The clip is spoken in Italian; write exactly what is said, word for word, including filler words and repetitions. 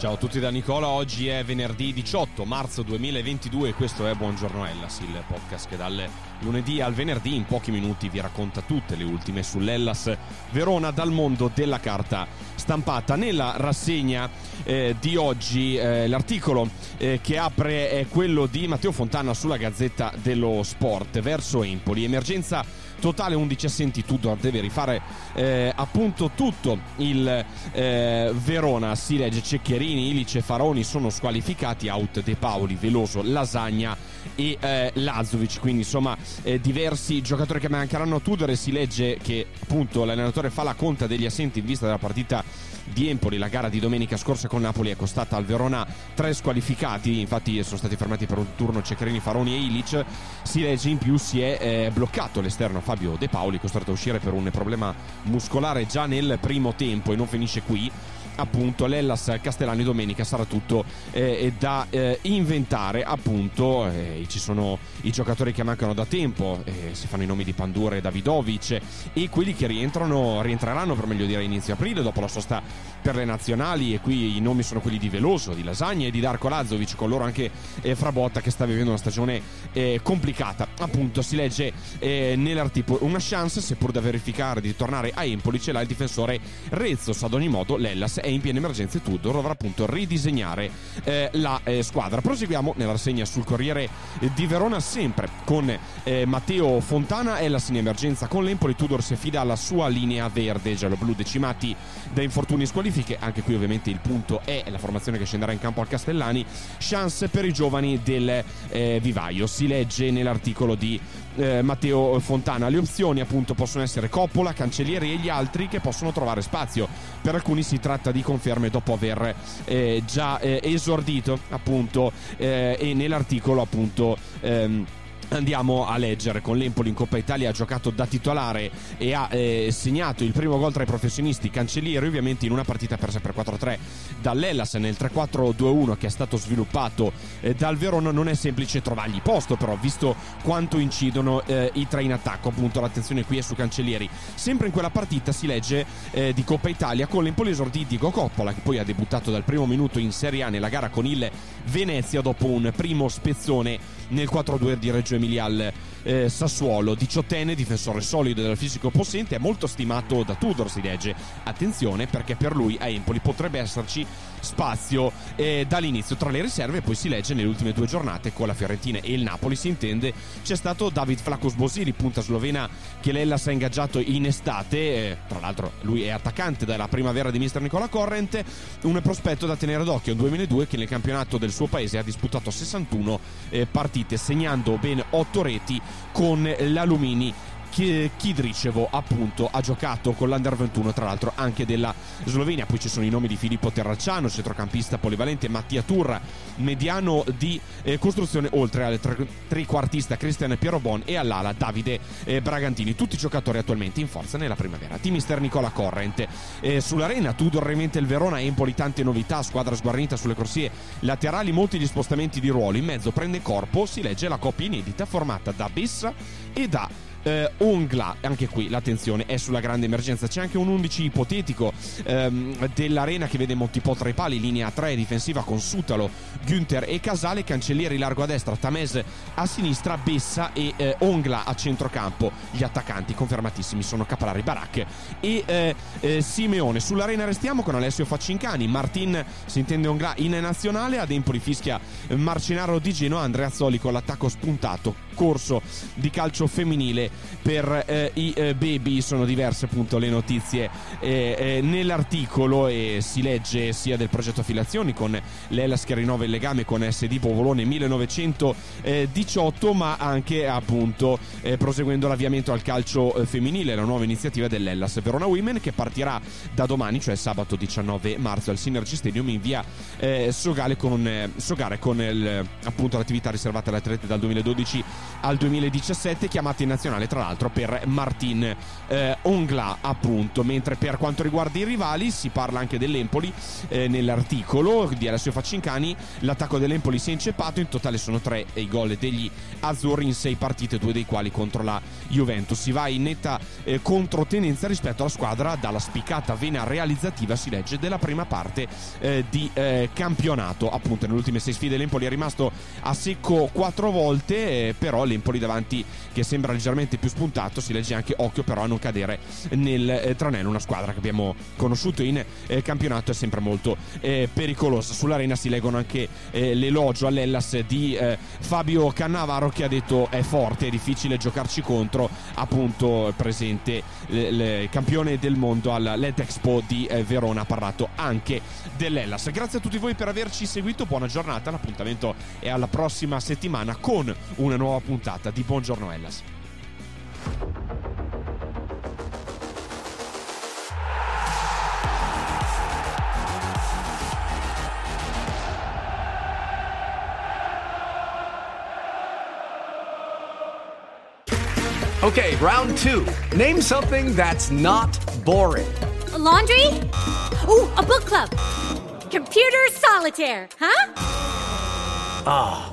Ciao a tutti da Nicola, oggi è venerdì diciotto marzo duemilaventidue e questo è Buongiorno Hellas, il podcast che dal lunedì al venerdì in pochi minuti vi racconta tutte le ultime sull'Hellas Verona dal mondo della carta stampata. Nella rassegna eh, di oggi eh, l'articolo eh, che apre è quello di Matteo Fontana sulla Gazzetta dello Sport. Verso Empoli, emergenza totale, undici assenti, Tudor deve rifare eh, appunto tutto il eh, Verona, si legge. Ceccherini, Ilic e Faraoni sono squalificati, out De Paoli, Veloso, Lasagna e eh, Lazovic, quindi insomma eh, diversi giocatori che mancheranno a Tudor, e si legge che appunto l'allenatore fa la conta degli assenti in vista della partita di Empoli. La gara di domenica scorsa con Napoli è costata al Verona tre squalificati, infatti sono stati fermati per un turno Ceccherini, Faraoni e Ilic. Si legge in più si è eh, bloccato l'esterno Fabio De Paoli, costretto a uscire per un problema muscolare già nel primo tempo, e non finisce qui. Appunto l'Hellas Castellani domenica sarà tutto eh, da eh, inventare, appunto eh, ci sono i giocatori che mancano da tempo, eh, si fanno i nomi di Pandure e Davidovic e quelli che rientrano rientreranno per meglio dire inizio aprile dopo la sosta per le nazionali, e qui i nomi sono quelli di Veloso, di Lasagna e di Darko Lazovic, con loro anche eh, Frabotta che sta vivendo una stagione eh, complicata. Appunto si legge eh, nell'articolo una chance seppur da verificare di tornare a Empoli ce l'ha il difensore Retsos. Ad ogni modo l'Hellas è in piena emergenza e Tudor dovrà appunto ridisegnare eh, la eh, squadra. Proseguiamo nella rassegna sul Corriere di Verona, sempre con eh, Matteo Fontana. Hellas in emergenza con l'Empoli, Tudor si affida alla sua linea verde, gialloblu decimati da infortuni e squalifiche, anche qui ovviamente il punto è la formazione che scenderà in campo al Castellani, chance per i giovani del eh, vivaio, si legge nell'articolo di eh, Matteo Fontana. Le opzioni appunto possono essere Coppola, Cancellieri e gli altri che possono trovare spazio, per alcuni si tratta di di conferme dopo aver eh, già eh, esordito appunto eh, e nell'articolo appunto ehm andiamo a leggere. Con l'Empoli in Coppa Italia ha giocato da titolare e ha eh, segnato il primo gol tra i professionisti Cancellieri, ovviamente in una partita persa per quattro a tre dall'Hellas nel tre quattro due uno che è stato sviluppato eh, dal Verona. Non è semplice trovargli posto però, visto quanto incidono eh, i tre in attacco. Appunto l'attenzione qui è su Cancellieri. Sempre in quella partita si legge eh, di Coppa Italia con l'Empoli esordì Diego Coppola, che poi ha debuttato dal primo minuto in Serie A nella gara con il Venezia dopo un primo spezzone nel quattro a due di Reggio Emilia al eh, Sassuolo. Diciottenne, difensore solido del fisico possente, è molto stimato da Tudor, si legge. Attenzione perché per lui a Empoli potrebbe esserci spazio eh, dall'inizio tra le riserve. Poi si legge nelle ultime due giornate con la Fiorentina e il Napoli, si intende, c'è stato David Flacos Bosiri, punta slovena che l'Hellas ha ingaggiato in estate, eh, tra l'altro lui è attaccante dalla primavera di mister Nicola Corrente, un prospetto da tenere d'occhio, un duemiladue che nel campionato del suo paese ha disputato sessantuno eh, partite, segnando bene otto reti con l'Alumini. Chi, chi Dricevo appunto ha giocato con l'Under ventuno tra l'altro anche della Slovenia. Poi ci sono i nomi di Filippo Terracciano, centrocampista polivalente, Mattia Turra, mediano di eh, costruzione, oltre al tre, trequartista Christian Pierobon e all'ala Davide eh, Bragantini, tutti giocatori attualmente in forza nella primavera di mister Nicola Corrente. Eh, sull'arena Tudor rimente il Verona, Empoli tante novità, squadra sguarnita sulle corsie laterali, molti gli spostamenti di ruolo, in mezzo prende corpo, si legge, la coppia inedita formata da Bissa e da Eh, Ongla. Anche qui l'attenzione è sulla grande emergenza. C'è anche un undici ipotetico ehm, dell'arena che vede Montipò tra i pali, linea tre difensiva con Sutalo, Günther e Casale, Cancellieri largo a destra, Tamez a sinistra, Bessa e eh, Ongla a centrocampo. Gli attaccanti confermatissimi sono Capalari, Baracche e eh, eh, Simeone. Sull'arena restiamo con Alessio Faccincani, Martin si intende Ongla in nazionale, ad Empoli fischia Marcenaro di Genoa, Andrea Zoli con l'attacco spuntato concorso di calcio femminile per eh, i eh, baby. Sono diverse appunto le notizie eh, eh, nell'articolo, e si legge sia del progetto Filazioni con l'Hellas che rinnova il legame con S D Povolone millenovecentodiciotto, ma anche appunto eh, proseguendo l'avviamento al calcio eh, femminile, la nuova iniziativa dell'Hellas Verona Women, che partirà da domani, cioè sabato diciannove marzo, al Synergy Stadium in via eh, Sogale con, eh, Sogare con il, appunto l'attività riservata alle atlete dal duemiladodici al duemiladiciassette, chiamate in nazionale tra l'altro per Martin eh, Ongla appunto. Mentre per quanto riguarda i rivali si parla anche dell'Empoli eh, nell'articolo di Alessio Faccincani. L'attacco dell'Empoli si è inceppato, in totale sono tre e i gol degli azzurri in sei partite, due dei quali contro la Juventus. Si va in netta eh, controtendenza rispetto alla squadra dalla spiccata vena realizzativa, si legge, della prima parte eh, di eh, campionato. Appunto nelle ultime sei sfide l'Empoli è rimasto a secco quattro volte, eh, però l'Empoli davanti che sembra leggermente più spuntato. Si legge anche occhio però a non cadere nel eh, tranello, una squadra che abbiamo conosciuto in eh, campionato è sempre molto eh, pericolosa. Sull'arena si leggono anche eh, l'elogio all'Hellas di eh, Fabio Cannavaro, che ha detto è forte, è difficile giocarci contro, appunto presente il campione del mondo alla L E D Expo di eh, Verona. Ha parlato anche dell'Hellas. Grazie a tutti voi per averci seguito, buona giornata, l'appuntamento è alla prossima settimana con una nuova puntata di Buongiorno Hellas. Okay, round two. Name something that's not boring. A laundry? Ooh, a book club. Computer solitaire, huh? Ah, oh,